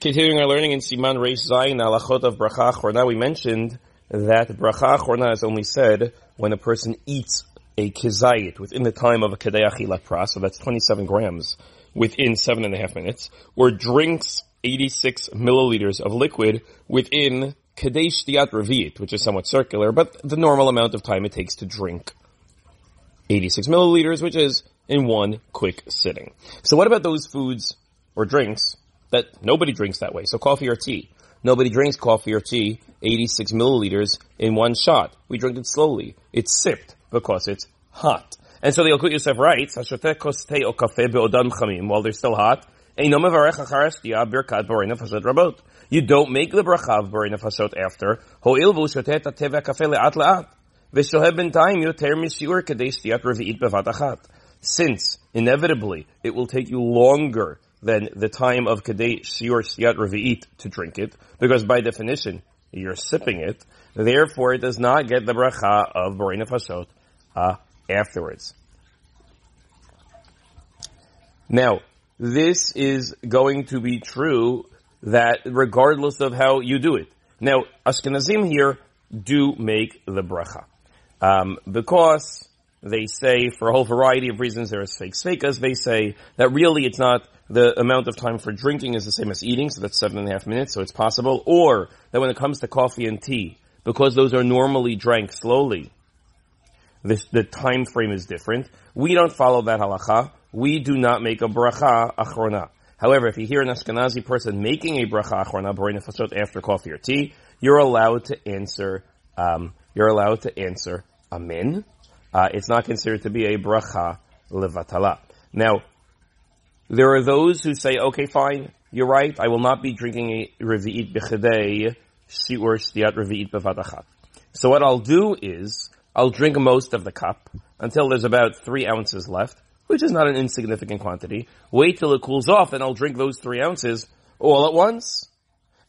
Continuing our learning in Siman Reish Zayin, the Alachot of Bracha Chorna, we mentioned that Bracha Chorna is only said when a person eats a kezayit within the time of a Kedei Achilat Pras, so that's 27 grams within 7.5 minutes, or drinks 86 milliliters of liquid within Kedei Shtiat Revit, which is somewhat circular, but the normal amount of time it takes to drink 86 milliliters, which is in one quick sitting. So what about those foods or drinks that nobody drinks that way? So coffee or tea. Nobody drinks coffee or tea 86 milliliters in one shot. We drink it slowly. It's sipped because it's hot. And so the Yalkut Yosef writes, Hashotei kos tei o kafe beodam chamim, while they're still hot, you don't make the bracha of borei nefashot after. Since, inevitably, it will take you longer than the time of Kedei Shtiat Revit to drink it, because by definition, you're sipping it, therefore it does not get the bracha of borei nefashot afterwards. Now, this is going to be true that regardless of how you do it. Now, Ashkenazim here do make the bracha. Because they say, for a whole variety of reasons, there is fake sfeikas, they say that really it's not the amount of time for drinking is the same as eating, so that's 7.5 minutes, so it's possible. Or that when it comes to coffee and tea, because those are normally drank slowly, the time frame is different. We don't follow that halacha. We do not make a bracha achrona. However, if you hear an Ashkenazi person making a bracha achrona, borei nefashot, after coffee or tea, you're allowed to answer, amen. It's not considered to be a bracha levatala. Now, there are those who say, okay, fine, you're right, I will not be drinking a revi'it b'chidei shi'ur shtiat revi'it b'vat achat. So what I'll do is, I'll drink most of the cup until there's about 3 ounces left, which is not an insignificant quantity. Wait till it cools off, and I'll drink those 3 ounces all at once.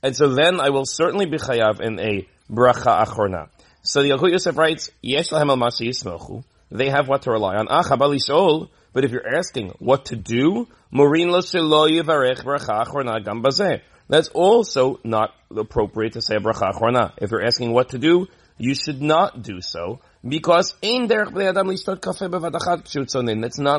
And so then I will certainly be chayav in a bracha achrona. So the Yalkut Yosef writes, Yesh lahem al mashi yismochu. They have what to rely on. But if you're asking what to do, morin lo shelo yivarech bracha achrona gam bazeh. That's also not appropriate to say bracha achrona. If you're asking what to do, you should not do so, because that's not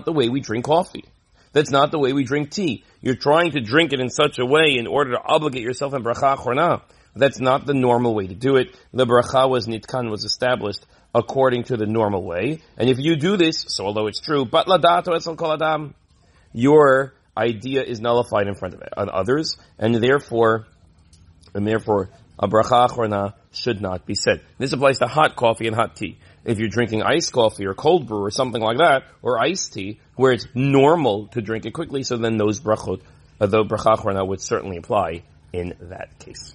the way we drink coffee. That's not the way we drink tea. You're trying to drink it in such a way in order to obligate yourself in bracha achrona. That's not the normal way to do it. The bracha was nitkan, was established according to the normal way. And if you do this, so although it's true, but ladato esel kol adam, your idea is nullified in front of others, and therefore a bracha achrona should not be said. This applies to hot coffee and hot tea. If you're drinking iced coffee or cold brew or something like that, or iced tea, where it's normal to drink it quickly, so then those brachot, the bracha achrona would certainly apply in that case.